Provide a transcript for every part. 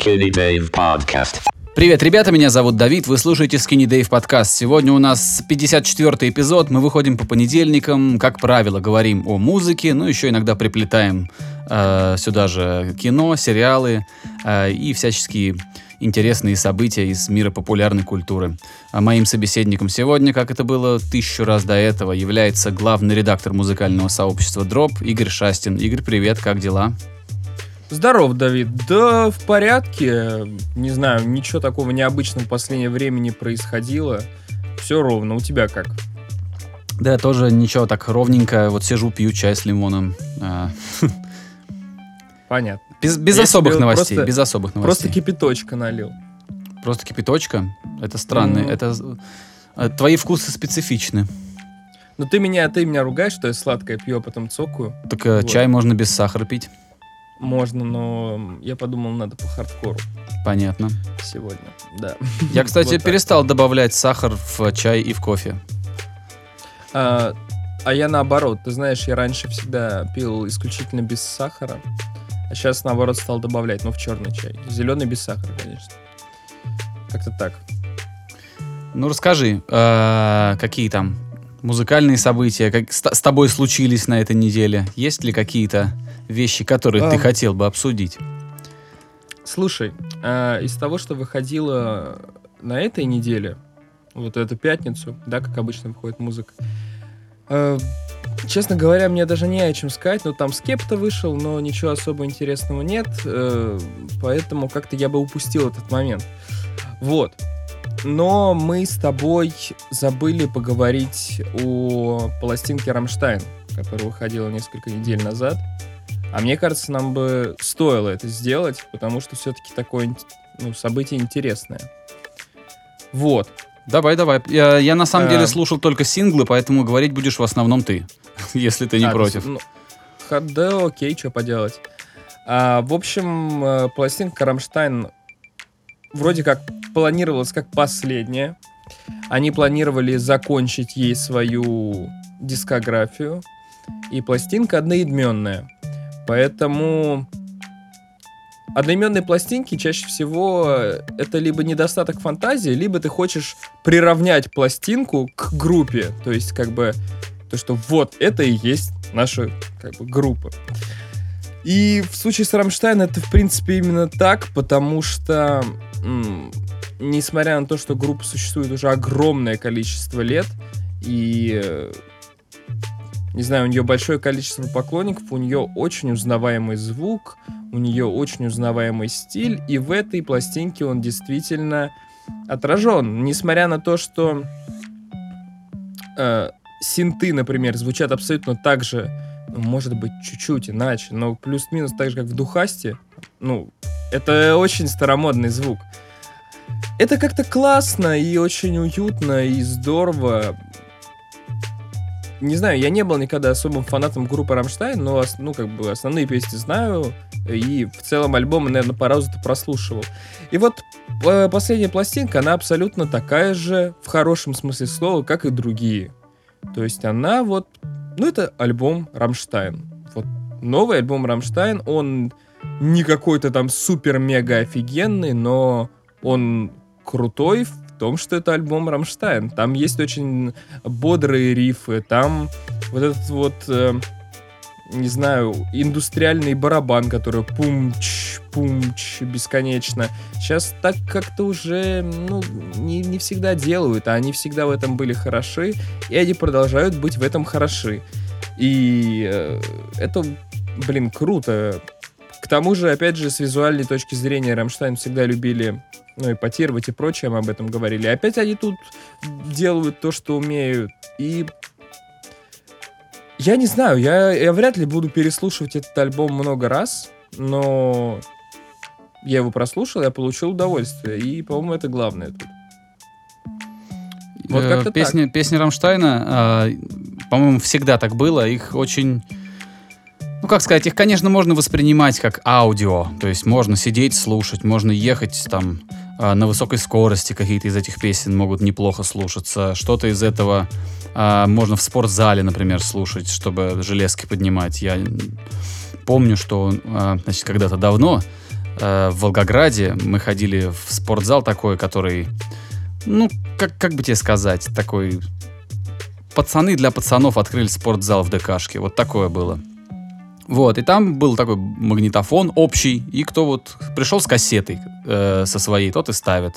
Skinny Dave Podcast. Привет, ребята, меня зовут Давид, вы слушаете Skinny Dave Podcast. Сегодня у нас 54-й эпизод, мы выходим по понедельникам, как правило, говорим о музыке, но еще иногда приплетаем сюда же кино, сериалы и всяческие интересные события из мира популярной культуры. А моим собеседником сегодня, как это было тысячу раз до этого, является главный редактор музыкального сообщества Drop Игорь Шастин. Игорь, привет, как дела? Здоров, Давид. Да, в порядке. Не знаю, ничего такого необычного в последнее время не происходило. Все ровно. У тебя как? Да, тоже ничего, так ровненько. Вот сижу, пью чай с лимоном. Понятно. Без особых новостей. Просто кипяточка налил. Просто кипяточка? Это странно. Это... Твои вкусы специфичны. Но ты меня ругаешь, что я сладкое пью, а потом цокаю. Так вот. Чай можно без сахара пить. Можно, но я подумал, надо по хардкору. Понятно. Сегодня, да. Я, кстати, вот перестал добавлять сахар в чай и в кофе. А я наоборот. Ты знаешь, я раньше всегда пил исключительно без сахара, а сейчас, наоборот, стал добавлять, но в черный чай. Зеленый без сахара, конечно. Как-то так. Ну, расскажи, какие там музыкальные события с тобой случились на этой неделе? Есть ли какие-то вещи, которые ты хотел бы обсудить? Слушай, из того, что выходило на этой неделе, вот эту пятницу, да, как обычно выходит музыка, честно говоря, мне даже не о чем сказать, но там Skepta вышел, но ничего особо интересного нет, поэтому как-то я бы упустил этот момент. Вот. Но мы с тобой забыли поговорить о пластинке «Рамштайн», которая выходила несколько недель назад. А мне кажется, нам бы стоило это сделать, потому что все-таки такое, ну, событие интересное. Вот. Давай. Я на самом деле слушал только синглы, поэтому говорить будешь в основном ты, если ты не против. Да, окей, что поделать. В общем, пластинка «Рамштайн» вроде как планировалась как последняя. Они планировали закончить ей свою дискографию. И пластинка одноименная. Поэтому одноименные пластинки чаще всего это либо недостаток фантазии, либо ты хочешь приравнять пластинку к группе. То есть как бы то, что вот это и есть наша как бы группа. И в случае с «Рамштайн» это в принципе именно так, потому что несмотря на то, что группа существует уже огромное количество лет и... Не знаю, у нее большое количество поклонников, у нее очень узнаваемый звук, у нее очень узнаваемый стиль, и в этой пластинке он действительно отражен. Несмотря на то, что синты, например, звучат абсолютно так же, ну, может быть, чуть-чуть иначе, но плюс-минус так же, как в Духасте, ну, это очень старомодный звук. Это как-то классно и очень уютно и здорово. Не знаю, я не был никогда особым фанатом группы «Рамштайн», но как бы основные песни знаю, и в целом альбомы, наверное, по разу-то прослушивал. И вот последняя пластинка, она абсолютно такая же, в хорошем смысле слова, как и другие. То есть она вот... Ну, это альбом «Рамштайн». Вот новый альбом «Рамштайн», он не какой-то там супер-мега-офигенный, но он крутой в том, что это альбом «Рамштайн». Там есть очень бодрые рифы, там вот этот вот, не знаю, индустриальный барабан, который пумч бесконечно. Сейчас так как-то уже, ну, не всегда делают, а они всегда в этом были хороши, и они продолжают быть в этом хороши. И это, блин, круто. К тому же, опять же, с визуальной точки зрения «Рамштайн» всегда любили... Ну, эпатировать и прочее, мы об этом говорили. Опять они тут делают то, что умеют. И я не знаю, я вряд ли буду переслушивать этот альбом много раз, но я его прослушал, я получил удовольствие. И, по-моему, это главное тут. Вот как-то так. Песни «Рамштайна», по-моему, всегда так было. Их очень... Ну, как сказать, их, конечно, можно воспринимать как аудио, то есть можно сидеть, слушать, можно ехать там на высокой скорости, какие-то из этих песен могут неплохо слушаться, что-то из этого можно в спортзале, например, слушать, чтобы железки поднимать. Я помню, что, значит, когда-то давно в Волгограде мы ходили в спортзал такой, который, ну, как бы тебе сказать, такой... Пацаны для пацанов открыли спортзал в ДКшке. Вот такое было. Вот, и там был такой магнитофон общий, и кто вот пришел с кассетой со своей, тот и ставит.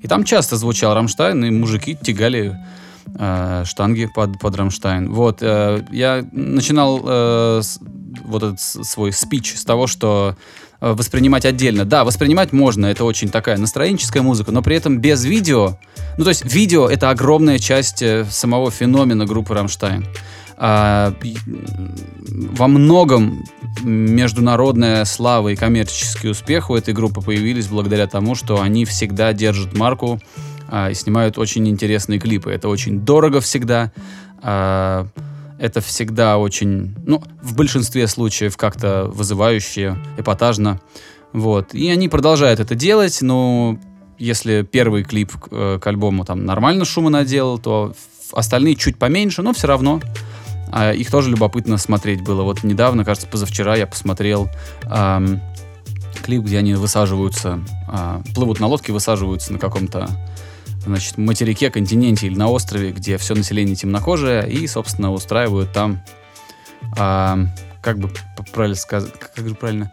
И там часто звучал Рамштайн, и мужики тягали штанги под Рамштайн. Вот, я начинал вот этот свой спич с того, что воспринимать отдельно. Да, воспринимать можно, это очень такая настроенческая музыка, но при этом без видео. Ну, то есть видео — это огромная часть самого феномена группы «Рамштайн». Во многом международная слава и коммерческий успех у этой группы появились благодаря тому, что они всегда держат марку и снимают очень интересные клипы. Это очень дорого всегда. Это всегда очень, ну, в большинстве случаев как-то вызывающе, эпатажно. Вот. И они продолжают это делать, но если первый клип к альбому там нормально шума наделал, то остальные чуть поменьше, но все равно. Их тоже любопытно смотреть было. Вот недавно, кажется, позавчера я посмотрел клип, где они высаживаются, плывут на лодке, высаживаются на каком-то, значит, материке, континенте или на острове, где все население темнокожее, и, собственно, устраивают там, как бы правильно сказать, как же правильно,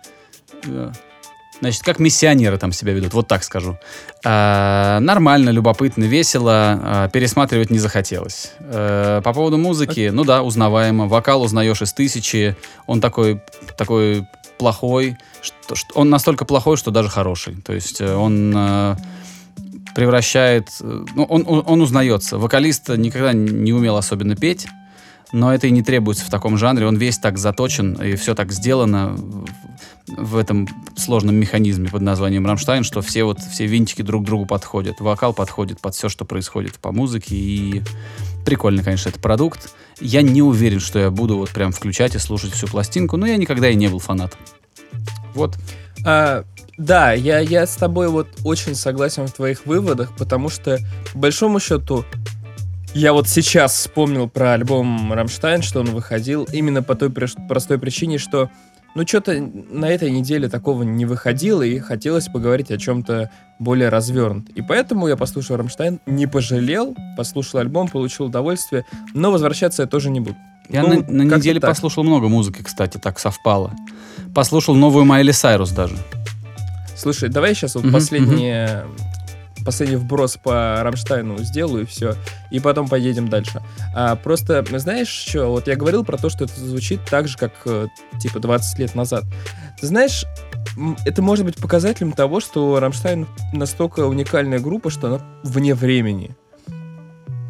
значит, как миссионеры там себя ведут, вот так скажу. Нормально, любопытно, весело, пересматривать не захотелось. По поводу музыки, ну да, узнаваемо, вокал узнаешь из тысячи, он такой плохой, он настолько плохой, что даже хороший, то есть он... превращает... Ну, он узнается. Вокалист никогда не умел особенно петь, но это и не требуется в таком жанре. Он весь так заточен, и все так сделано в этом сложном механизме под названием «Рамштайн», что все винтики друг к другу подходят. Вокал подходит под все, что происходит по музыке, и прикольный, конечно, это продукт. Я не уверен, что я буду вот прям включать и слушать всю пластинку, но я никогда и не был фанатом. Вот. Да, я с тобой вот очень согласен в твоих выводах, потому что, по большому счету, я вот сейчас вспомнил про альбом «Рамштайн», что он выходил, именно по той простой причине, что, ну, что-то на этой неделе такого не выходило, и хотелось поговорить о чем-то более развернуто. И поэтому я послушал «Рамштайн», не пожалел, послушал альбом, получил удовольствие, но возвращаться я тоже не буду. Я на неделе послушал много музыки, кстати, так совпало. Послушал новую Майли Сайрус даже. Слушай, давай я сейчас вот последний вброс по Рамштайну сделаю, и все, и потом поедем дальше. Просто, знаешь, что? Вот я говорил про то, что это звучит так же, как, типа, 20 лет назад. Ты знаешь, это может быть показателем того, что Рамштайн настолько уникальная группа, что она вне времени.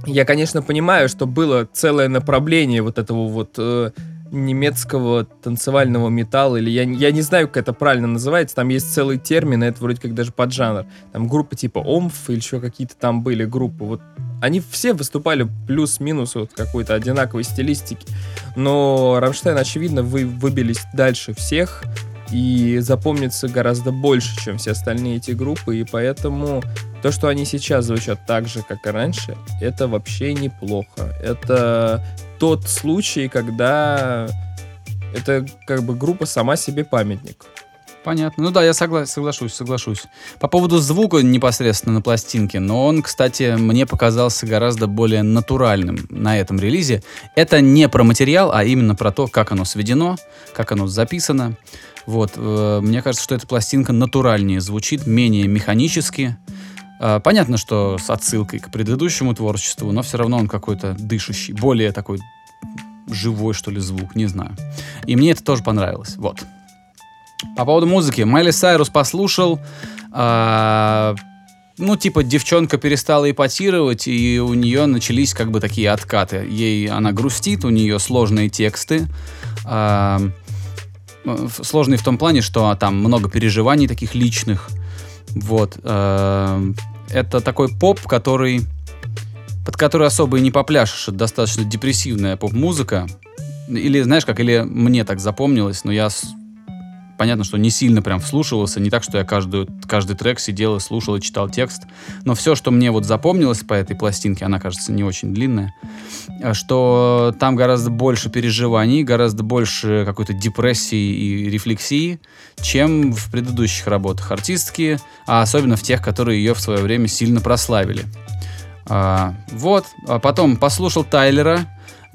Я, конечно, понимаю, что было целое направление вот этого вот... немецкого танцевального металла, или я не знаю, как это правильно называется, там есть целый термин, это вроде как даже поджанр. Там группы типа «Омф» или еще какие-то там были группы. Вот они все выступали плюс-минус вот какой-то одинаковой стилистики, но «Рамштайн», очевидно, выбились дальше всех и запомнится гораздо больше, чем все остальные эти группы, и поэтому то, что они сейчас звучат так же, как и раньше, это вообще неплохо. Это... тот случай, когда это как бы группа сама себе памятник. Понятно. Ну да, я соглашусь. По поводу звука непосредственно на пластинке, но он, кстати, мне показался гораздо более натуральным на этом релизе. Это не про материал, а именно про то, как оно сведено, как оно записано. Вот. Мне кажется, что эта пластинка натуральнее звучит, менее механически. Понятно, что с отсылкой к предыдущему творчеству, но все равно он какой-то дышащий, более такой живой, что ли, звук, не знаю. И мне это тоже понравилось, вот. По поводу музыки. Майли Сайрус послушал, ну, типа, девчонка перестала ипотировать, и у нее начались как бы такие откаты. Она грустит, у нее сложные тексты, сложные в том плане, что там много переживаний таких личных. Вот. Это такой поп, под который особо и не попляшешь. Это достаточно депрессивная поп-музыка. Или, знаешь как, мне так запомнилось, но я понятно, что не сильно прям вслушивался, не так, что я каждый трек сидел и слушал, и читал текст. Но все, что мне вот запомнилось по этой пластинке, она, кажется, не очень длинная, что там гораздо больше переживаний, гораздо больше какой-то депрессии и рефлексии, чем в предыдущих работах артистки, а особенно в тех, которые ее в свое время сильно прославили. Вот, а потом послушал Тайлера.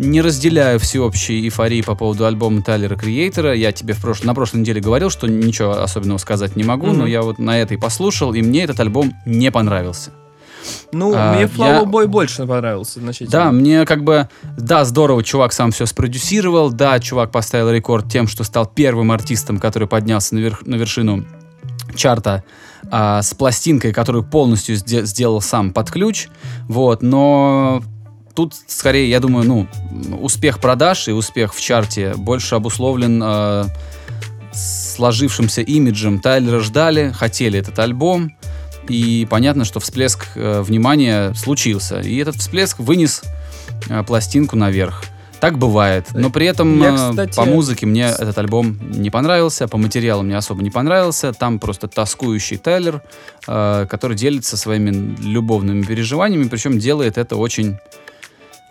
Не разделяю всеобщей эйфории по поводу альбома Тайлера Крейтора. Я тебе на прошлой неделе говорил, что ничего особенного сказать не могу, но я вот на этой послушал, и мне этот альбом не понравился. Ну, мне Flower Boy больше понравился значительно. Да, мне как бы... Да, здорово, чувак сам все спродюсировал. Да, чувак поставил рекорд тем, что стал первым артистом, который поднялся на вершину чарта с пластинкой, которую полностью сделал сам под ключ. Вот, но... Тут, скорее, я думаю, успех продаж и успех в чарте больше обусловлен сложившимся имиджем. Тайлера ждали, хотели этот альбом, и понятно, что всплеск внимания случился. И этот всплеск вынес пластинку наверх. Так бывает. Но при этом по музыке мне этот альбом не понравился, по материалам не особо не понравился. Там просто тоскующий Тайлер, который делится своими любовными переживаниями, причем делает это очень...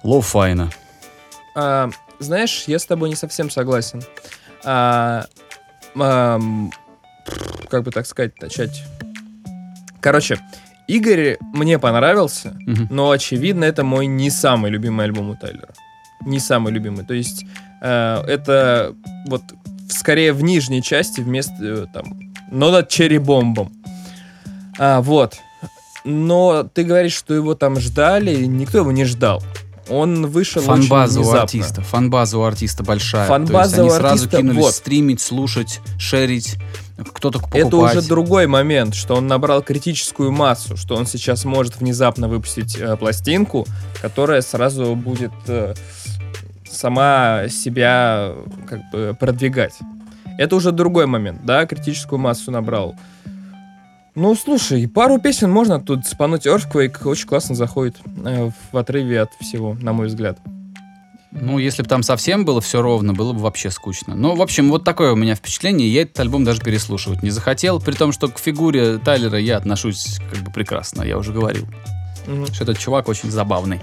лоу-файна. Знаешь, я с тобой не совсем согласен. Как бы так сказать, начать. Короче, Игорь мне понравился, но, очевидно, это мой не самый любимый альбом у Тайлера. Не самый любимый. То есть это вот скорее в нижней части вместо там, но над черри-бомбом. Вот. Но ты говоришь, что его там ждали, никто его не ждал. Он вышел фан-база очень внезапно. Фан-база у артиста большая. Фан-база у артиста, сразу кинулись стримить, слушать, шерить, кто-то покупать. Это уже другой момент, что он набрал критическую массу, что он сейчас может внезапно выпустить пластинку, которая сразу будет сама себя как бы продвигать. Это уже другой момент, да, критическую массу набрал. Ну, слушай, пару песен можно тут спануть. Earthquake очень классно заходит в отрыве от всего, на мой взгляд. Ну, если бы там совсем было все ровно, было бы вообще скучно. Ну, в общем, вот такое у меня впечатление. Я этот альбом даже переслушивать не захотел, при том, что к фигуре Тайлера я отношусь как бы прекрасно, я уже говорил. Что этот чувак очень забавный.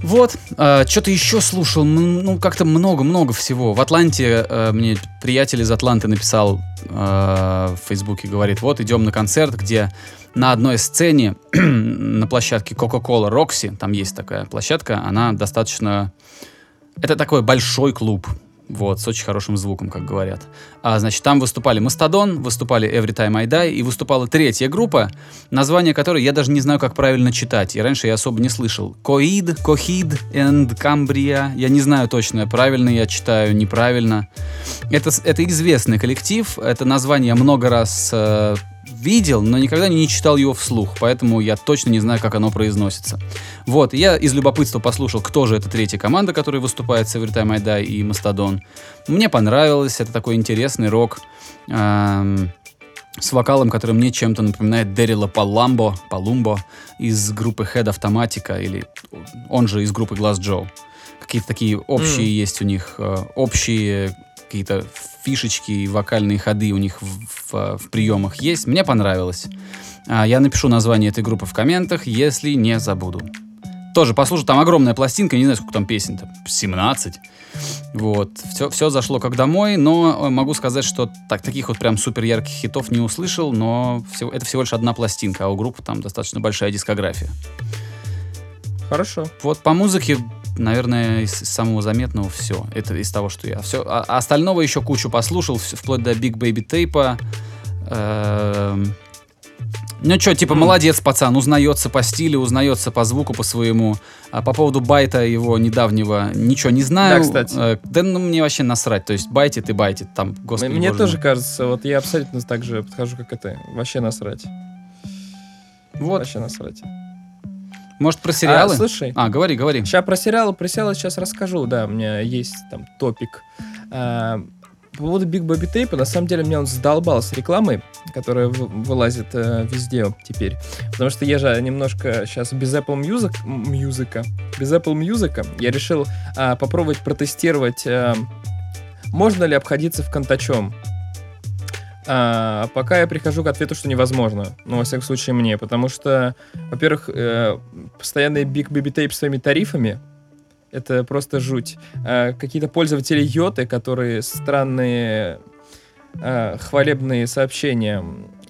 Вот, что-то еще слушал, как-то много-много всего. В Атланте мне приятель из Атланты написал в Фейсбуке, говорит, вот идем на концерт, где на одной сцене на площадке Coca-Cola Roxy, там есть такая площадка, она достаточно... Это такой большой клуб, вот, с очень хорошим звуком, как говорят. Значит, там выступали Мастодон, выступали Every Time I Die, и выступала третья группа, название которой я даже не знаю, как правильно читать, и раньше я особо не слышал. Coheed and Cambria, я не знаю точно, правильно я читаю, неправильно. Это известный коллектив, это название я много раз видел, но никогда не читал его вслух, поэтому я точно не знаю, как оно произносится. Вот, я из любопытства послушал, кто же эта третья команда, которая выступает с Every Time I Die и Mastodon. Мне понравилось, это такой интересный рок с вокалом, который мне чем-то напоминает Дэрила Палумбо из группы Head Automatica, или он же из группы Glass Joe. Какие-то такие общие есть у них, общие какие-то фишечки и вокальные ходы у них в приемах есть. Мне понравилось. Я напишу название этой группы в комментах, если не забуду. Тоже послушал, там огромная пластинка, не знаю, сколько там песен-то, 17. Вот. Все зашло как домой, но могу сказать, что таких вот прям супер ярких хитов не услышал, но это всего лишь одна пластинка, а у группы там достаточно большая дискография. Хорошо. Вот по музыке... Наверное, из самого заметного все. Это из того, что я все. А остального еще кучу послушал, вплоть до Big Baby Tape. Ну что, типа, молодец, пацан, узнается по стилю, узнается по звуку, по своему. А по поводу Байта его недавнего ничего не знаю. Да, кстати. Мне вообще насрать. То есть байтит и байтит. Там, господи, мне тоже кажется, вот я абсолютно так же подхожу, как и ты. Вообще насрать. Вот. Вообще насрать. Может, про сериалы? Слушай. Говори. Сейчас про сериалы сейчас расскажу. Да, у меня есть там топик. По поводу Big Baby Tape, на самом деле, меня он задолбал с рекламой, которая вылазит везде теперь. Потому что я же немножко сейчас без Apple Music. Без Apple Music я решил попробовать протестировать, можно ли обходиться ВКонтачом. пока я прихожу к ответу, что невозможно. Ну, во всяком случае, мне. Потому что, во-первых, постоянные Big Baby Tape своими тарифами. Это просто жуть. Какие-то пользователи йоты, которые странные хвалебные сообщения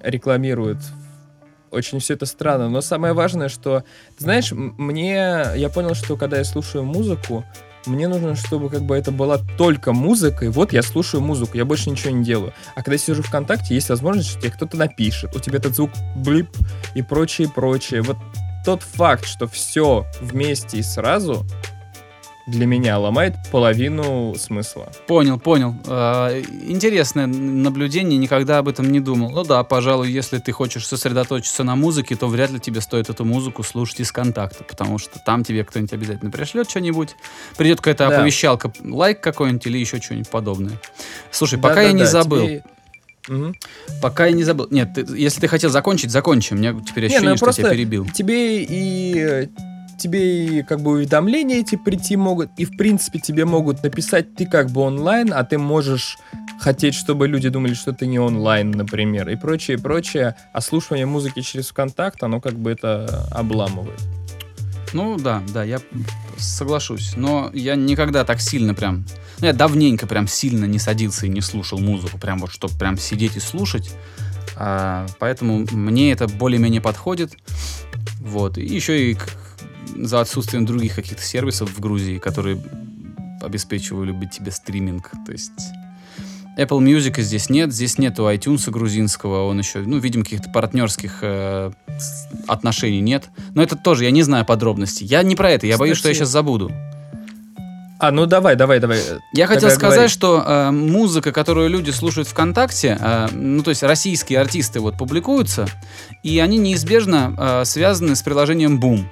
рекламируют. Очень все это странно. Но самое важное, что... Ты знаешь, я понял, что когда я слушаю музыку, мне нужно, чтобы как бы это была только музыка, и вот я слушаю музыку, я больше ничего не делаю. А когда я сижу ВКонтакте, есть возможность, что тебе кто-то напишет, у тебя этот звук блип и прочее. Вот тот факт, что все вместе и сразу, для меня ломает половину смысла. Понял. Интересное наблюдение, никогда об этом не думал. Ну да, пожалуй, если ты хочешь сосредоточиться на музыке, то вряд ли тебе стоит эту музыку слушать из контакта, потому что там тебе кто-нибудь обязательно пришлет что-нибудь, придет какая-то оповещалка, лайк какой-нибудь или еще что-нибудь подобное. Слушай, пока я не забыл... Тебе... Угу. Пока я не забыл. Нет, если ты хотел закончить, закончи. У меня теперь ощущение, что тебя перебил. Тебе как бы уведомления эти прийти могут, и в принципе тебе могут написать, ты как бы онлайн, а ты можешь хотеть, чтобы люди думали, что ты не онлайн, например, и прочее. А слушание музыки через ВКонтакт, оно как бы это обламывает. Ну да, я соглашусь, но я никогда так сильно прям, я давненько прям сильно не садился и не слушал музыку, прям вот чтобы прям сидеть и слушать, поэтому мне это более-менее подходит, вот, и еще и за отсутствием других каких-то сервисов в Грузии, которые обеспечивали бы тебе стриминг. То есть Apple Music здесь нету iTunes грузинского, он еще, видимо, каких-то партнерских отношений нет. Но это тоже, я не знаю подробностей. Я не про это, я боюсь, что я сейчас забуду. Давай. Я хотел сказать, что музыка, которую люди слушают ВКонтакте, то есть российские артисты вот публикуются, и они неизбежно связаны с приложением Boom.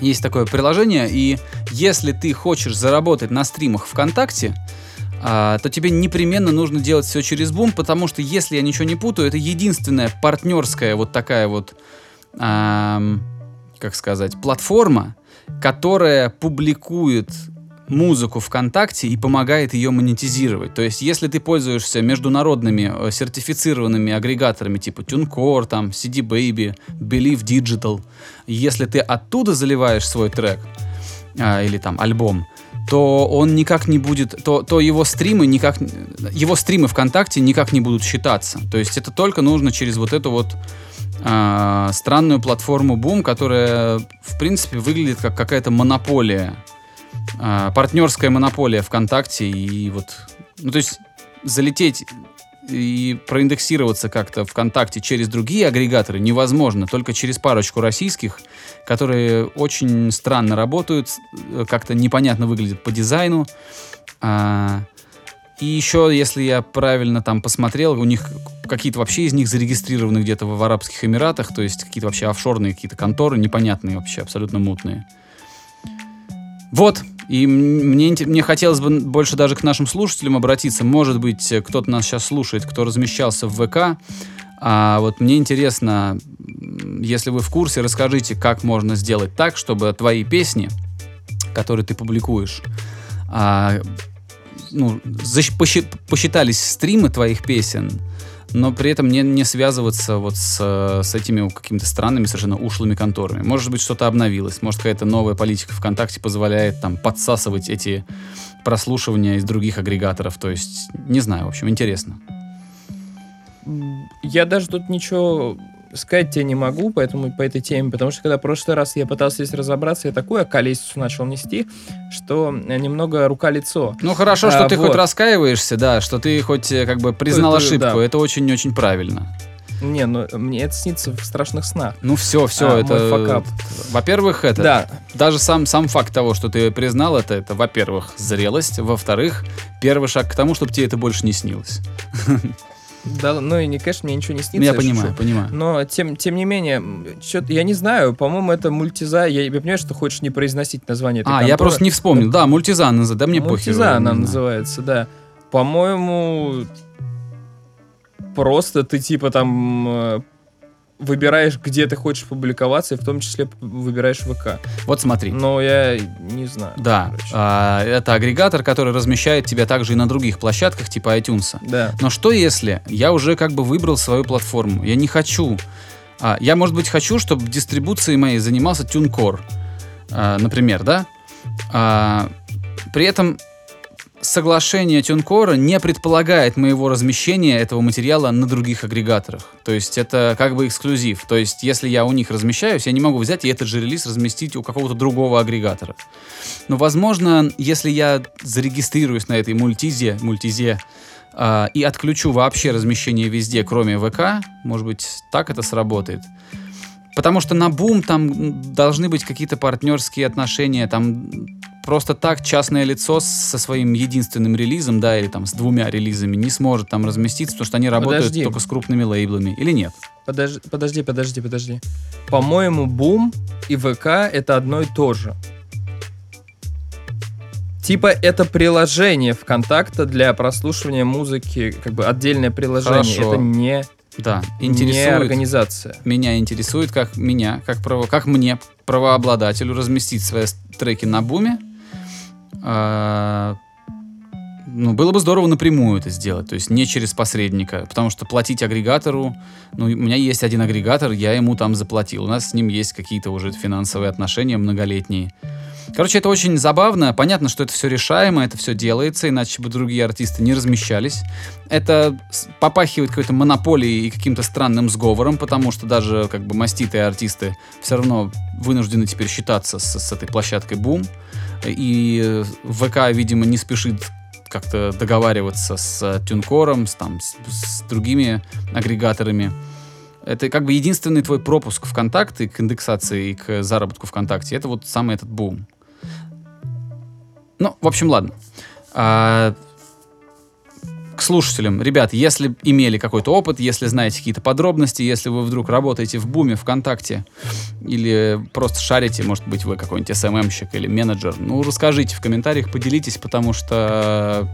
Есть такое приложение, и если ты хочешь заработать на стримах ВКонтакте, то тебе непременно нужно делать все через Boom, потому что, если я ничего не путаю, это единственная партнерская вот такая вот, платформа, которая публикует музыку ВКонтакте и помогает ее монетизировать. То есть, если ты пользуешься международными сертифицированными агрегаторами типа TuneCore, CD Baby, Believe Digital, если ты оттуда заливаешь свой трек или альбом, то он никак не будет, то его стримы ВКонтакте никак не будут считаться. То есть, это только нужно через вот эту вот странную платформу Boom, которая, в принципе, выглядит как какая-то монополия. Партнерская монополия ВКонтакте, и вот, то есть залететь и проиндексироваться как-то ВКонтакте через другие агрегаторы невозможно, только через парочку российских, которые очень странно работают, как-то непонятно выглядят по дизайну. И еще, если я правильно посмотрел, у них какие-то вообще из них зарегистрированы где-то в Арабских Эмиратах, то есть какие-то вообще офшорные какие-то конторы, непонятные вообще, абсолютно мутные. Вот, и мне хотелось бы больше даже к нашим слушателям обратиться. Может быть, кто-то нас сейчас слушает, кто размещался в ВК. А вот мне интересно, если вы в курсе, расскажите, как можно сделать так, чтобы твои песни, которые ты публикуешь, посчитались стримы твоих песен, но при этом не связываться вот с этими какими-то странными, совершенно ушлыми конторами. Может быть, что-то обновилось, может, какая-то новая политика ВКонтакте позволяет подсасывать эти прослушивания из других агрегаторов. То есть, не знаю, в общем, интересно. Я даже тут ничего сказать тебе не могу поэтому по этой теме, потому что когда в прошлый раз я пытался здесь разобраться, я такую околесицу начал нести, что немного рука-лицо. Ну хорошо, что ты вот хоть раскаиваешься, да, что ты хоть как бы признал ошибку, да. Это очень-очень правильно. Не, мне это снится в страшных снах. Ну все, это... факап. Во-первых, это... Да. Даже сам факт того, что ты признал это, во-первых, зрелость, во-вторых, первый шаг к тому, чтобы тебе это больше не снилось. Да, конечно, мне ничего не снится. Я понимаю. Но, тем не менее, что-то, я не знаю, по-моему, это Мультиза. Я понимаю, что хочешь не произносить название этой конторы. Я просто не вспомнил. Но... Да, Мультиза она называется. Да, мне похер. Мультиза она называется, да. По-моему, просто ты выбираешь, где ты хочешь публиковаться, и в том числе выбираешь ВК. Вот смотри. Но я не знаю. Да. Это агрегатор, который размещает тебя также и на других площадках, типа iTunes. Да. Но что если я уже как бы выбрал свою платформу? Я не хочу. Я, может быть, хочу, чтобы дистрибуцией моей занимался TuneCore, например, да? При этом соглашение TuneCore не предполагает моего размещения этого материала на других агрегаторах. То есть это как бы эксклюзив. То есть если я у них размещаюсь, я не могу взять и этот же релиз разместить у какого-то другого агрегатора. Но, возможно, если я зарегистрируюсь на этой мультизе и отключу вообще размещение везде, кроме ВК, может быть, так это сработает. Потому что на Boom там должны быть какие-то партнерские отношения, там просто так частное лицо со своим единственным релизом, да, или там с двумя релизами не сможет там разместиться, потому что они работают только с крупными лейблами, или нет? Подожди. По-моему, Boom и ВК — это одно и то же. Типа это приложение ВКонтакта для прослушивания музыки, как бы отдельное приложение. Хорошо. Это не, да, не организация. Меня интересует, как мне, правообладателю, разместить свои треки на Буме. Ну, было бы здорово напрямую это сделать, то есть не через посредника, потому что платить агрегатору... Ну, у меня есть один агрегатор, я ему там заплатил. У нас с ним есть какие-то уже финансовые отношения многолетние. Короче, это очень забавно. Понятно, что это все решаемо, это все делается, иначе бы другие артисты не размещались. Это попахивает какой-то монополией и каким-то странным сговором, потому что даже как бы маститые артисты все равно вынуждены теперь считаться с этой площадкой Boom. И ВК, видимо, не спешит как-то договариваться с TuneCore, с другими агрегаторами. Это как бы единственный твой пропуск ВКонтакте к индексации и к заработку ВКонтакте. Это вот самый этот Boom. Ну, в общем, ладно. К слушателям. Ребят, если имели какой-то опыт, если знаете какие-то подробности, если вы вдруг работаете в Буме, ВКонтакте, или просто шарите, может быть, вы какой-нибудь СММщик или менеджер, ну, расскажите в комментариях, поделитесь, потому что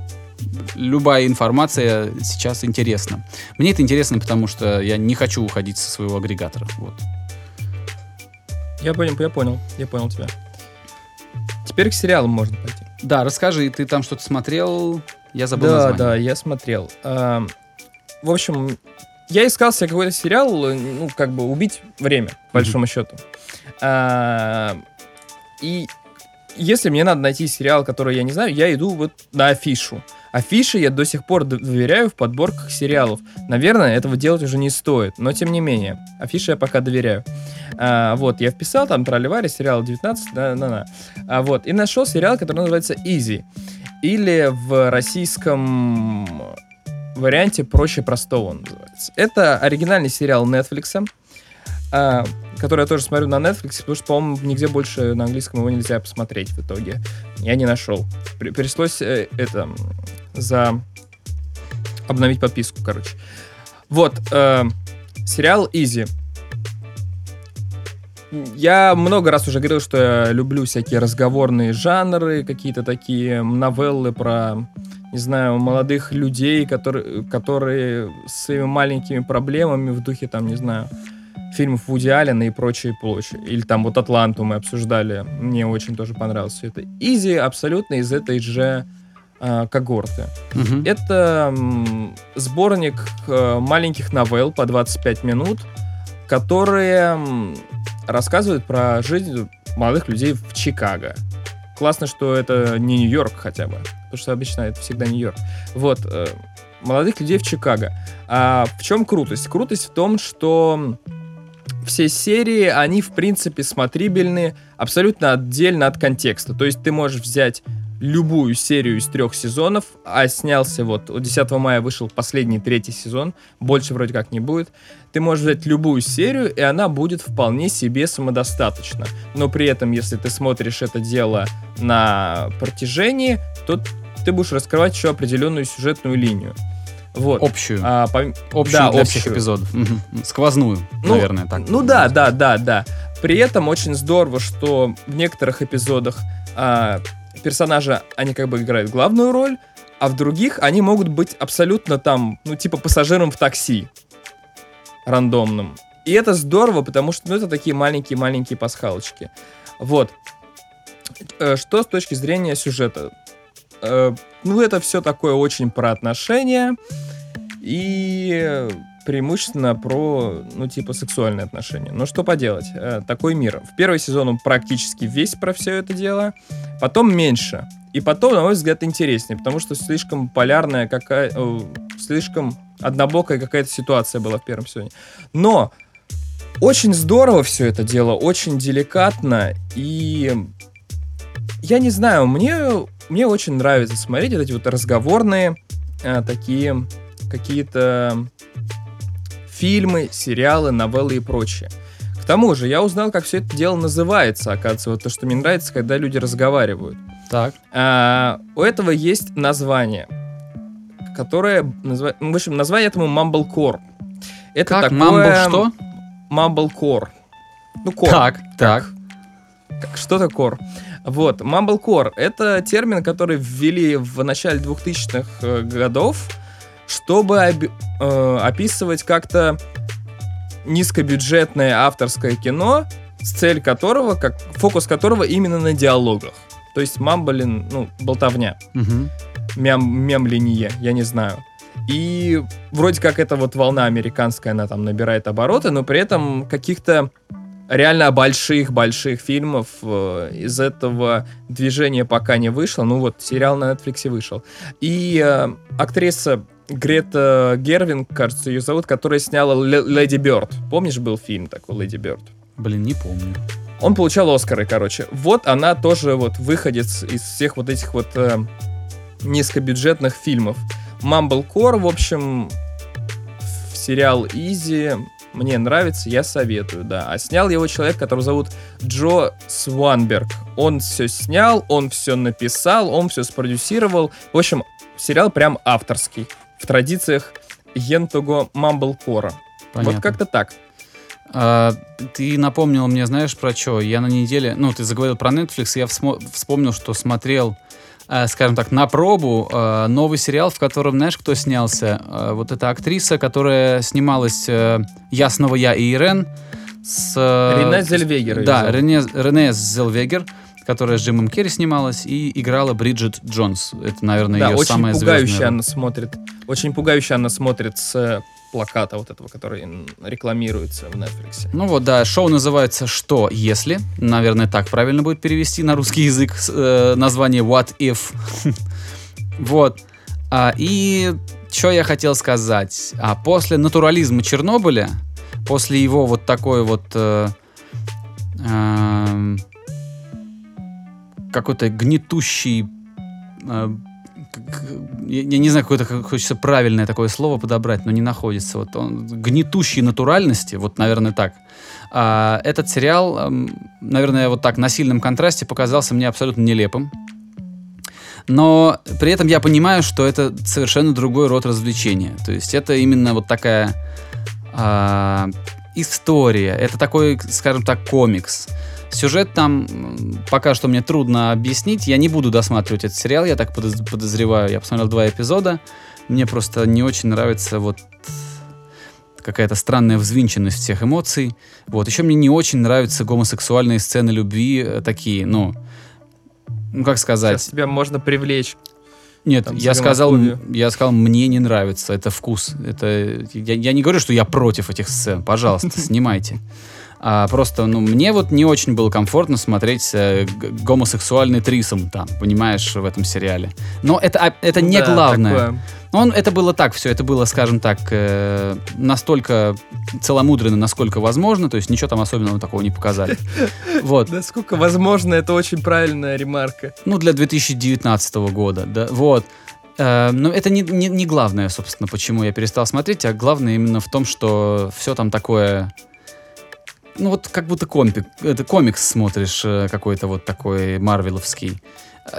любая информация сейчас интересна. Мне это интересно, потому что я не хочу уходить со своего агрегатора. Вот. Я понял тебя. Теперь к сериалам можно пойти. Да, расскажи, ты там что-то смотрел? Я забыл название. Да, я смотрел. В общем, я искал себе какой-то сериал, ну, как бы убить время, по большому счету. И если мне надо найти сериал, который я не знаю, я иду вот на афишу. Афиши я до сих пор доверяю в подборках сериалов. Наверное, этого делать уже не стоит, но тем не менее. Афиши я пока доверяю. Вот, я вписал там тролливари, сериал 19, вот, и нашел сериал, который называется Easy. Или в российском варианте «Проще простого» он называется. Это оригинальный сериал Netflix, который я тоже смотрю на Netflix, потому что, по-моему, нигде больше на английском его нельзя посмотреть в итоге. Я не нашел. Пришлось обновить подписку, короче. Вот, сериал Easy. Я много раз уже говорил, что я люблю всякие разговорные жанры, какие-то такие новеллы про, не знаю, молодых людей, которые с своими маленькими проблемами в духе, там, не знаю, фильмов Вуди Аллена и прочее. Или там вот «Атланту» мы обсуждали, мне очень тоже понравилось все это. Изи абсолютно из этой же когорты. Mm-hmm. Это сборник маленьких новелл по 25 минут, которые рассказывают про жизнь молодых людей в Чикаго. Классно, что это не Нью-Йорк хотя бы, потому что обычно это всегда Нью-Йорк. Вот, молодых людей в Чикаго. А в чем крутость? Крутость в том, что все серии, они, в принципе, смотрибельны абсолютно отдельно от контекста. То есть ты можешь взять любую серию из 3 сезонов, а снялся вот 10 мая вышел последний 3 сезон, больше вроде как не будет. Ты можешь взять любую серию, и она будет вполне себе самодостаточна. Но при этом, если ты смотришь это дело на протяжении, то ты будешь раскрывать еще определенную сюжетную линию. Вот. Общую для всех эпизодов. Сквозную, наверное, так. Ну да. При этом очень здорово, что в некоторых эпизодах персонажи, они как бы играют главную роль, а в других они могут быть абсолютно там, ну типа пассажиром в такси. Рандомным. И это здорово, потому что, ну, это такие маленькие-маленькие пасхалочки. Вот. Что с точки зрения сюжета? Ну, это все такое очень про отношения и преимущественно про, ну, типа, сексуальные отношения. Ну, что поделать? Такой мир. В первый сезон он практически весь про все это дело, потом меньше. И потом, на мой взгляд, интереснее, потому что слишком полярная какая... слишком однобокая какая-то ситуация была в первом сезоне. Но очень здорово все это дело, очень деликатно, и... Я не знаю, мне очень нравится смотреть вот эти вот разговорные такие какие-то фильмы, сериалы, новеллы и прочее. К тому же я узнал, как все это дело называется, оказывается. Вот то, что мне нравится, когда люди разговаривают. Так. У этого есть название, которое... В общем, название этому Mumblecore. Это как? Такое... что? Mumblecore. Ну, кор. Так. Что-то кор. Вот, Mumblecore — это термин, который ввели в начале 2000-х годов, чтобы описывать как-то низкобюджетное авторское кино, цель которого, фокус которого именно на диалогах. То есть мамблин, ну, болтовня, мямление, я не знаю. И вроде как эта вот волна американская, она там набирает обороты, но при этом каких-то реально больших-больших фильмов из этого движения пока не вышло. Ну вот, сериал на Netflix вышел. И актриса Грета Гервинг, кажется, ее зовут, которая сняла «Леди Бёрд». Помнишь, был фильм такой «Леди Бёрд»? Блин, не помню. Он получал «Оскары», короче. Вот она тоже вот выходец из всех вот этих вот низкобюджетных фильмов. «Mumblecore», в общем, в сериал «Easy». Мне нравится, я советую, да. А снял его человек, которого зовут Джо Сванберг. Он все снял, он все написал, он все спродюсировал. В общем, сериал прям авторский. В традициях Йентого Мамблкора. Вот как-то так. Ты напомнил мне, знаешь, про что? Я на неделе... Ну, ты заговорил про Netflix, я вспомнил, что смотрел... скажем так, на пробу новый сериал, в котором, знаешь, кто снялся? Вот эта актриса, которая снималась «Я снова я» и «Ирен» с... Рене Зельвегер. Да, Рене Зельвегер, которая с Джимом Керри снималась и играла Бриджит Джонс. Это, наверное, да, ее самая звездная. Да, очень пугающе она смотрит с плаката вот этого, который рекламируется в Netflix. Ну вот, да, шоу называется «Что если?». Наверное, так правильно будет перевести на русский язык название «What if?». Вот. И что я хотел сказать. После натурализма Чернобыля, после его вот такой вот какой-то гнетущий... Я не знаю, какое-то хочется правильное такое слово подобрать, но не находится. Вот он гнетущей натуральности, вот, наверное, так. Этот сериал, наверное, вот так на сильном контрасте показался мне абсолютно нелепым. Но при этом я понимаю, что это совершенно другой род развлечения. То есть это именно вот такая история. Это такой, скажем так, комикс. Сюжет там пока что мне трудно объяснить. Я не буду досматривать этот сериал, я так подозреваю. Я посмотрел 2 эпизода. Мне просто не очень нравится вот какая-то странная взвинченность всех эмоций. Вот. Еще мне не очень нравятся гомосексуальные сцены любви. Такие, ну как сказать... Сейчас тебя можно привлечь. Нет, я сказал, мне не нравится. Это вкус. Это... Я не говорю, что я против этих сцен. Пожалуйста, снимайте. Просто, мне вот не очень было комфортно смотреть гомосексуальный трисом там, понимаешь, в этом сериале. Но это не главное. Это было так все, это было, скажем так, настолько целомудренно, насколько возможно, то есть ничего там особенного такого не показали. Вот. Насколько возможно, это очень правильная ремарка. Для 2019 года, да, вот. Но это не главное, собственно, почему я перестал смотреть, а главное именно в том, что все там такое... как будто комикс смотришь какой-то вот такой марвеловский.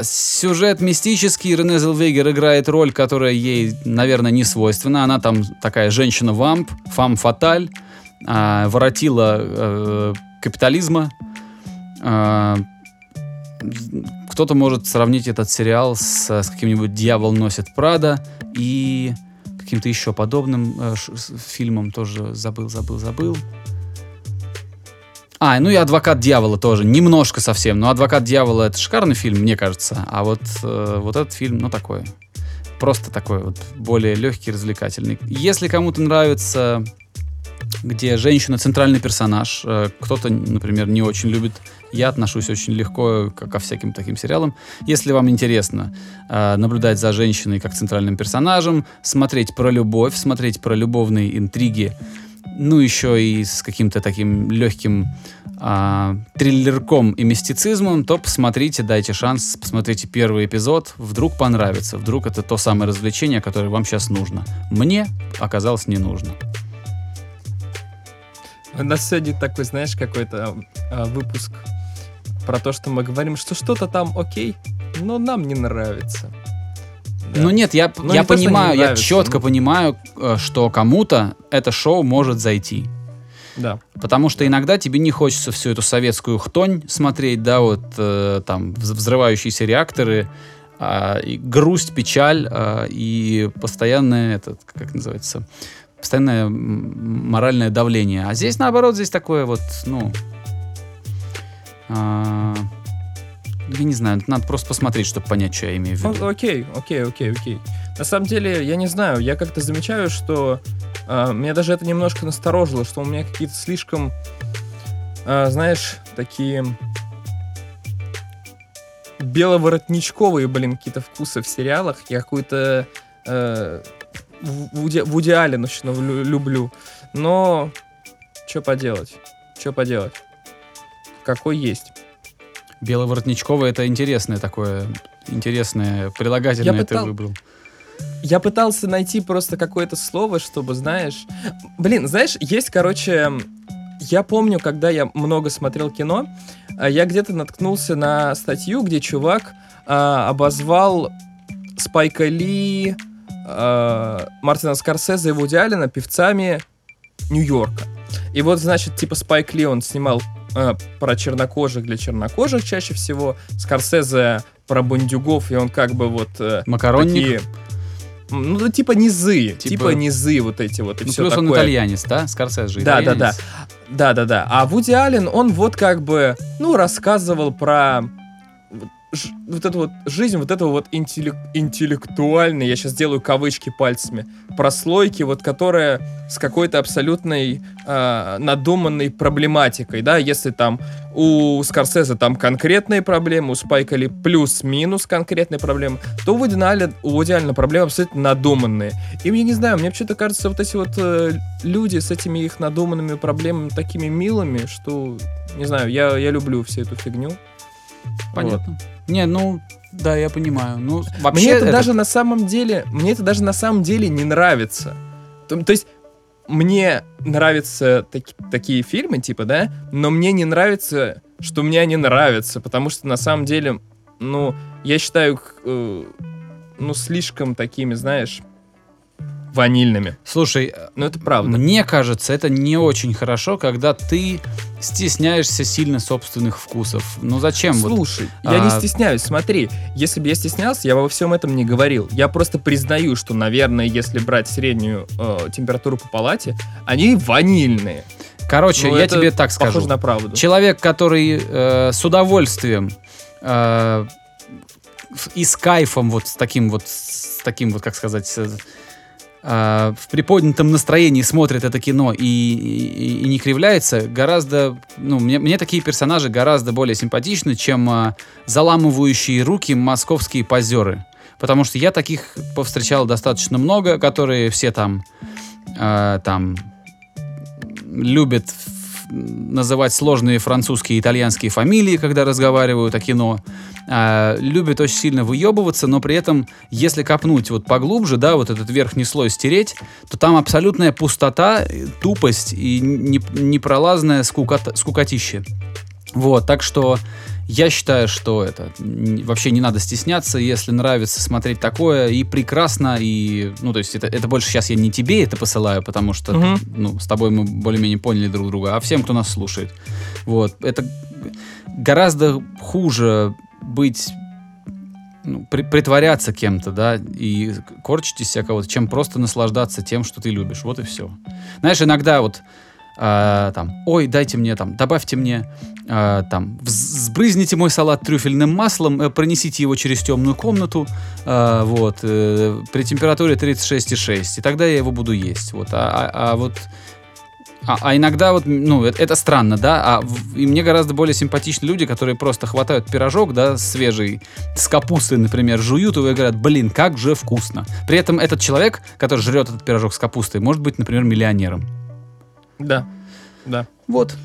Сюжет мистический. Рене Зелвегер играет роль, которая ей, наверное, не свойственна. Она там такая женщина-вамп, фам-фаталь, воротила капитализма. Кто-то может сравнить этот сериал с каким-нибудь «Дьявол носит Прада» и каким-то еще подобным фильмом, тоже забыл. А, ну и «Адвокат дьявола» тоже, немножко совсем, но «Адвокат дьявола» — это шикарный фильм, мне кажется, а вот этот фильм, ну, такой, просто такой, вот, более легкий, развлекательный. Если кому-то нравится, где женщина — центральный персонаж, кто-то, например, не очень любит, я отношусь очень легко ко всяким таким сериалам. Если вам интересно наблюдать за женщиной как центральным персонажем, смотреть про любовь, смотреть про любовные интриги, ну, еще и с каким-то таким легким триллерком и мистицизмом, то посмотрите, дайте шанс, посмотрите первый эпизод, вдруг понравится, вдруг это то самое развлечение, которое вам сейчас нужно. Мне оказалось не нужно. У нас сегодня такой, знаешь, какой-то выпуск про то, что мы говорим, что что-то там окей, но нам не нравится. Да. Ну нет, я понимаю, я четко понимаю, что кому-то это шоу может зайти. Да. Потому что иногда тебе не хочется всю эту советскую хтонь смотреть, да, вот там взрывающиеся реакторы, и грусть, печаль и постоянное, этот, как называется, постоянное моральное давление. А здесь наоборот, здесь такое вот, ну... Я не знаю, надо просто посмотреть, чтобы понять, что я имею в виду. Окей. На самом деле, я не знаю, я как-то замечаю, что меня даже это немножко насторожило, что у меня какие-то слишком, знаешь, такие беловоротничковые, блин, какие-то вкусы в сериалах. Я какую-то Вуди Аллен очень люблю. Но что поделать? Какой есть. Беловоротничковое — это интересное такое, интересное прилагательное ты выбрал. Я пытался найти просто какое-то слово, чтобы, знаешь... Блин, знаешь, есть, короче... Я помню, когда я много смотрел кино, я где-то наткнулся на статью, где чувак обозвал Спайка Ли, Мартина Скорсезе и Вуди Аллена певцами Нью-Йорка. И вот, значит, типа Спайк Ли, он снимал про чернокожих для чернокожих чаще всего. Скорсезе про бандюгов, и он как бы вот... Макаронник? Такие, ну, да, типа низы вот эти вот, и ну, все плюс такое. Он итальянец, да? Скорсезе же итальянец. Да. А Вуди Аллен, он вот как бы, ну, рассказывал про вот эту вот жизнь, вот этого вот интеллектуальной, я сейчас делаю кавычки пальцами, прослойки, вот которая с какой-то абсолютной надуманной проблематикой, да, если там у Скорсезе там конкретные проблемы, у Спайка Ли плюс-минус конкретные проблемы, то у Вуди Аллена проблемы абсолютно надуманные. И я не знаю, мне почему-то кажется, вот эти вот люди с этими их надуманными проблемами такими милыми, что, не знаю, я люблю всю эту фигню. Понятно. Вот. Не, ну, да, я понимаю. Ну, вообще мне это даже на самом деле не нравится. То есть мне нравятся такие фильмы, типа, да, но мне не нравится, что мне они нравятся, потому что на самом деле, ну, я считаю их, слишком такими, знаешь, ванильными. Слушай, ну это правда. Мне кажется, это не очень хорошо, когда ты стесняешься сильно собственных вкусов. Ну зачем? Слушай, я не стесняюсь, смотри. Если бы я стеснялся, я бы во всем этом не говорил. Я просто признаю, что, наверное, если брать среднюю температуру по палате, они ванильные. Короче, я тебе так скажу. Похоже на правду. Человек, который с удовольствием и с кайфом, вот с таким вот, как сказать... в приподнятом настроении смотрит это кино и не кривляется, гораздо... Ну, мне такие персонажи гораздо более симпатичны, чем заламывающие руки московские позеры. Потому что я таких повстречал достаточно много, которые все там любят называть сложные французские и итальянские фамилии, когда разговаривают о кино. Любят очень сильно выебываться, но при этом, если копнуть вот поглубже, да, вот этот верхний слой стереть, то там абсолютная пустота, тупость и непролазная скукотища. Вот, так что я считаю, что это вообще не надо стесняться, если нравится смотреть такое, и прекрасно, и, ну, то есть это больше сейчас я не тебе это посылаю, потому что, ну, с тобой мы более-менее поняли друг друга, а всем, кто нас слушает. Вот, это гораздо хуже быть притворяться кем-то, да, и корчить из себя кого-то, чем просто наслаждаться тем, что ты любишь. Вот и все. Знаешь, иногда вот там, ой, дайте мне, там, добавьте мне, там, сбрызните мой салат трюфельным маслом, пронесите его через темную комнату, вот, при температуре 36,6, и тогда я его буду есть. Вот, а иногда вот, ну, это странно, да, и мне гораздо более симпатичны люди, которые просто хватают пирожок, да, свежий, с капустой, например, жуют его и говорят, блин, как же вкусно. При этом этот человек, который жрет этот пирожок с капустой, может быть, например, миллионером. Да, да. Вот.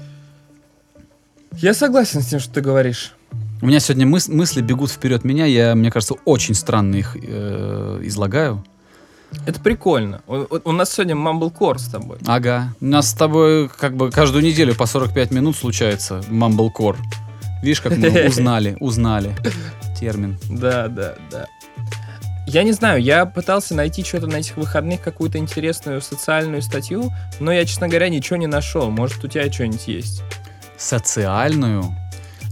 Я согласен с тем, что ты говоришь. У меня сегодня мысли бегут вперед меня, я, мне кажется, очень странно их излагаю. Это прикольно. У нас сегодня Mumblecore с тобой. Ага. У нас с тобой как бы каждую неделю по 45 минут случается Mumblecore. Видишь, как мы узнали термин. Да, да, да. Я не знаю, я пытался найти что-то на этих выходных, какую-то интересную социальную статью, но я, честно говоря, ничего не нашел. Может, у тебя что-нибудь есть? Социальную?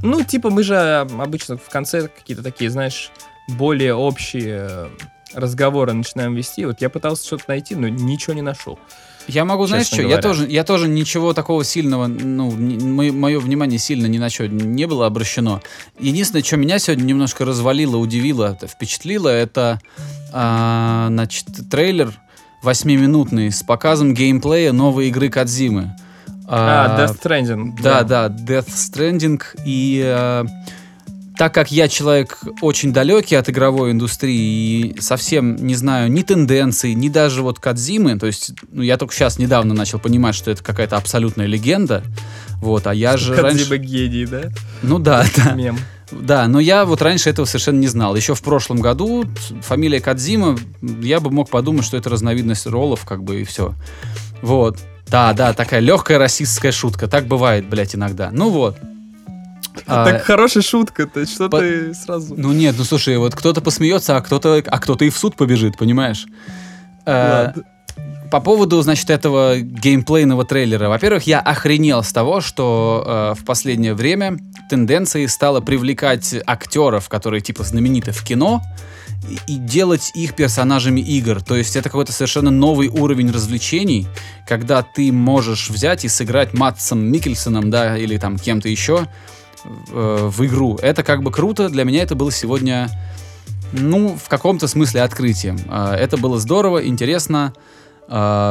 Ну, типа, мы же обычно в конце какие-то такие, знаешь, более общие разговоры начинаем вести. Вот я пытался что-то найти, но ничего не нашел. Я могу, знаешь что, я тоже ничего такого сильного, ну, мое внимание сильно ни на что не было обращено. Единственное, что меня сегодня немножко развалило, удивило, впечатлило, это, значит, трейлер 8-минутный с показом геймплея новой игры Кодзимы. Death Stranding. Да, Death Stranding. И так как я человек очень далекий от игровой индустрии и совсем не знаю ни тенденций, ни даже вот Кодзимы, то есть ну, я только сейчас недавно начал понимать, что это какая-то абсолютная легенда, вот, а я же Кодзима раньше... Кодзима гений, да? Ну да, да. Мем. Да, но я вот раньше этого совершенно не знал. Еще в прошлом году фамилия Кодзима, я бы мог подумать, что это разновидность роллов, как бы, и все. Вот. Да, такая легкая расистская шутка. Так бывает, блядь, иногда. Ну вот. Так хорошая шутка-то, что ты сразу... Ну нет, ну слушай, вот кто-то посмеется, а кто-то и в суд побежит, понимаешь? По поводу, значит, этого геймплейного трейлера. Во-первых, я охренел с того, что в последнее время тенденцией стало привлекать актеров, которые типа знамениты в кино, и делать их персонажами игр. То есть это какой-то совершенно новый уровень развлечений, когда ты можешь взять и сыграть Мадсом Миккельсеном, да, или там кем-то еще... в игру. Это как бы круто. Для меня это было сегодня, ну, в каком-то смысле открытием. Это было здорово, интересно.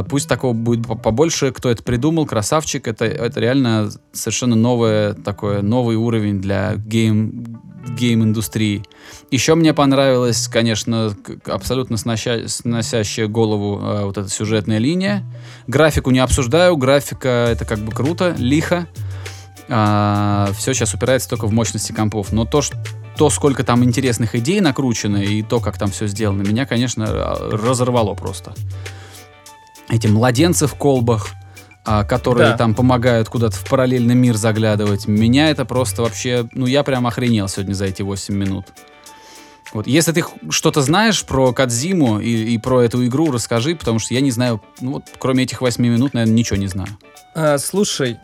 Пусть такого будет побольше. Кто это придумал, красавчик. Это реально совершенно новый уровень для гейм-индустрии. Еще мне понравилась, конечно, абсолютно сносящая голову вот эта сюжетная линия. Графику не обсуждаю. Графика — это как бы круто, лихо. Все сейчас упирается только в мощности компов. Но то, сколько там интересных идей накручено, и то, как там все сделано, меня, конечно, разорвало просто. Эти младенцы в колбах, которые там помогают куда-то в параллельный мир заглядывать, меня это просто вообще... Ну, я прям охренел сегодня за эти 8 минут. Вот. Если ты что-то знаешь про Кодзиму и про эту игру, расскажи, потому что я не знаю... Ну, вот кроме этих 8 минут, наверное, ничего не знаю. Слушай...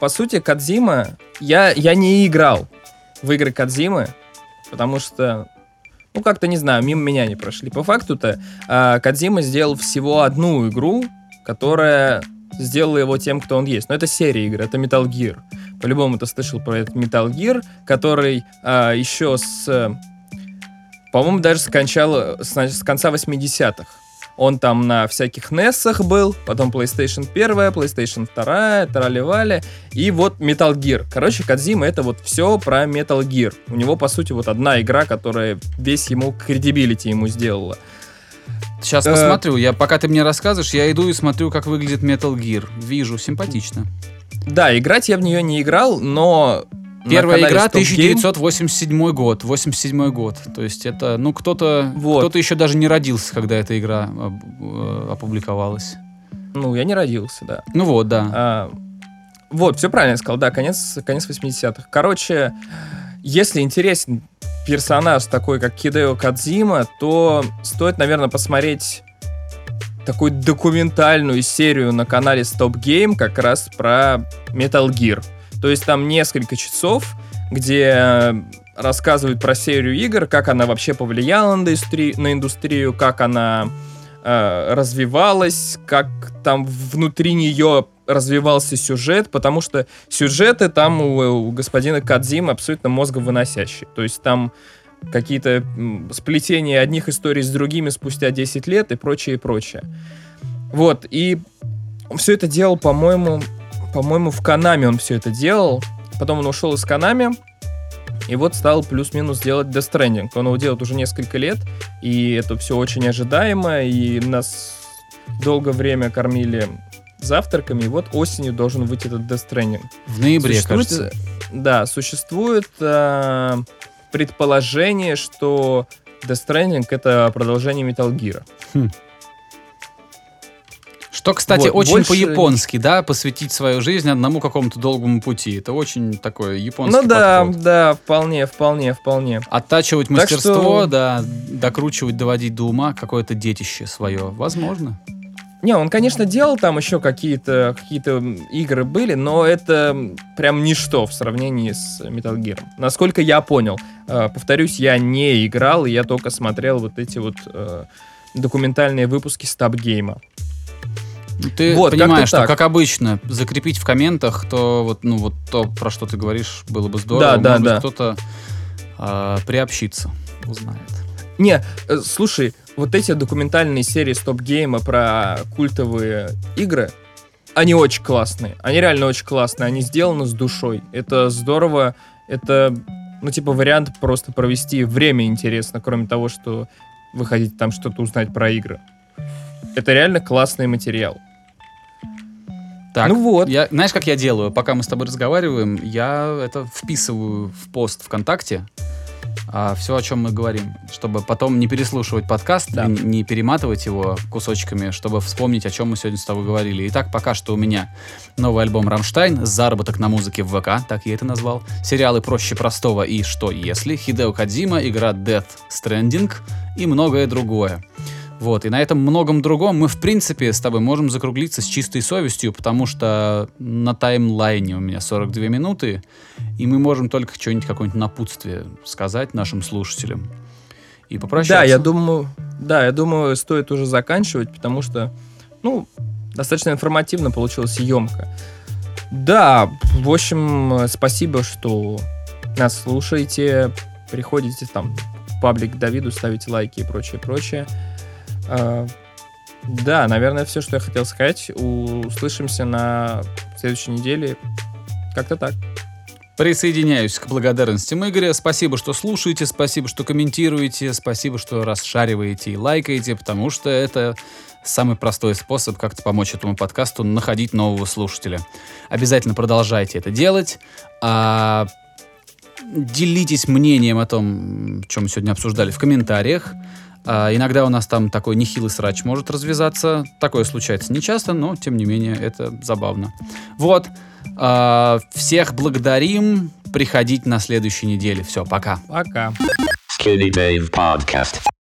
По сути, Кодзима... Я не играл в игры Кодзимы, потому что, ну, как-то, не знаю, мимо меня не прошли. По факту-то Кодзима сделал всего одну игру, которая сделала его тем, кто он есть. Но это серия игр, это Metal Gear. По-любому ты слышал про этот Metal Gear, который еще с... По-моему, даже скончал с конца 80-х. Он там на всяких NES-ах был, потом PlayStation 1, PlayStation 2, трали-вали, и вот Metal Gear. Короче, Кодзима — это вот все про Metal Gear. У него, по сути, вот одна игра, которая весь ему кредибилити ему сделала. Сейчас посмотрю, пока ты мне рассказываешь, я иду и смотрю, как выглядит Metal Gear. Вижу, симпатично. Да, играть я в нее не играл, но... Первая игра — 1987 год, 87 год. То есть это, ну, кто-то еще даже не родился, когда эта игра опубликовалась. Ну, я не родился, да. Ну вот, да. Вот, все правильно я сказал, да, конец 80-х. Короче, если интересен персонаж такой, как Хидео Кодзима, то стоит, наверное, посмотреть такую документальную серию на канале Stop Game как раз про Metal Gear. То есть там несколько часов, где рассказывает про серию игр, как она вообще повлияла на индустрию, как она развивалась, как там внутри нее развивался сюжет, потому что сюжеты там у господина Кодзимы абсолютно мозговыносящие. То есть там какие-то сплетения одних историй с другими спустя 10 лет и прочее, и прочее. Вот, и все это делал, по-моему, в Konami он все это делал. Потом он ушел из Konami, и вот стал плюс-минус делать Death Stranding. Он его делает уже несколько лет, и это все очень ожидаемо, и нас долгое время кормили завтраками, и вот осенью должен выйти этот Death Stranding. В ноябре, кажется. Да, существует предположение, что Death Stranding — это продолжение Metal Gear. Что, кстати, вот, очень больше... по-японски, да, посвятить свою жизнь одному какому-то долгому пути. Это очень такой японский подход. Да, вполне. Оттачивать так мастерство, что... да, докручивать, доводить до ума какое-то детище свое. Возможно. Не, он, конечно, делал там еще какие-то игры были, но это прям ничто в сравнении с Metal Gear. Насколько я понял. Повторюсь, я не играл, я только смотрел вот эти вот документальные выпуски Stop Game. Ты вот, понимаешь, что, как обычно, закрепить в комментах то, вот, ну, вот то, про что ты говоришь, было бы здорово. Да, может быть, кто-то приобщится, узнает. Не, слушай, вот эти документальные серии стоп-гейма про культовые игры, они очень классные. Они реально очень классные, они сделаны с душой. Это здорово, это, ну, типа, вариант просто провести время интересно, кроме того, что вы хотите там что-то узнать про игры. Это реально классный материал. Так, ну вот. Знаешь, как я делаю? Пока мы с тобой разговариваем, я это вписываю в пост ВКонтакте. Все, о чем мы говорим. Чтобы потом не переслушивать подкаст, да. не перематывать его кусочками, чтобы вспомнить, о чем мы сегодня с тобой говорили. Итак, пока что у меня новый альбом «Рамштайн», «Заработок на музыке в ВК», так я это назвал, сериалы «Проще простого» и «Что если», Хидео Кодзима, игра Death Stranding и многое другое. Вот, и на этом многом другом мы, в принципе, с тобой можем закруглиться с чистой совестью, потому что на таймлайне у меня 42 минуты, и мы можем только что-нибудь, какое-нибудь напутствие сказать нашим слушателям и попрощаться. Да, я думаю, стоит уже заканчивать, потому что, ну, достаточно информативно получилась емко. Да, в общем, спасибо, что нас слушаете, приходите там в паблик к Давиду, ставите лайки и прочее. Да, наверное, все, что я хотел сказать. Услышимся на следующей неделе. Как-то так. Присоединяюсь к благодарностям Игоря. Спасибо, что слушаете, спасибо, что комментируете, спасибо, что расшариваете и лайкаете, потому что это самый простой способ как-то помочь этому подкасту находить нового слушателя. Обязательно продолжайте это делать. Делитесь мнением о том, чем мы сегодня обсуждали, в комментариях. Иногда у нас там такой нехилый срач может развязаться. Такое случается нечасто, но, тем не менее, это забавно. Вот. Всех благодарим. Приходите на следующей неделе. Все, пока. Пока. Skinny Dave Podcast.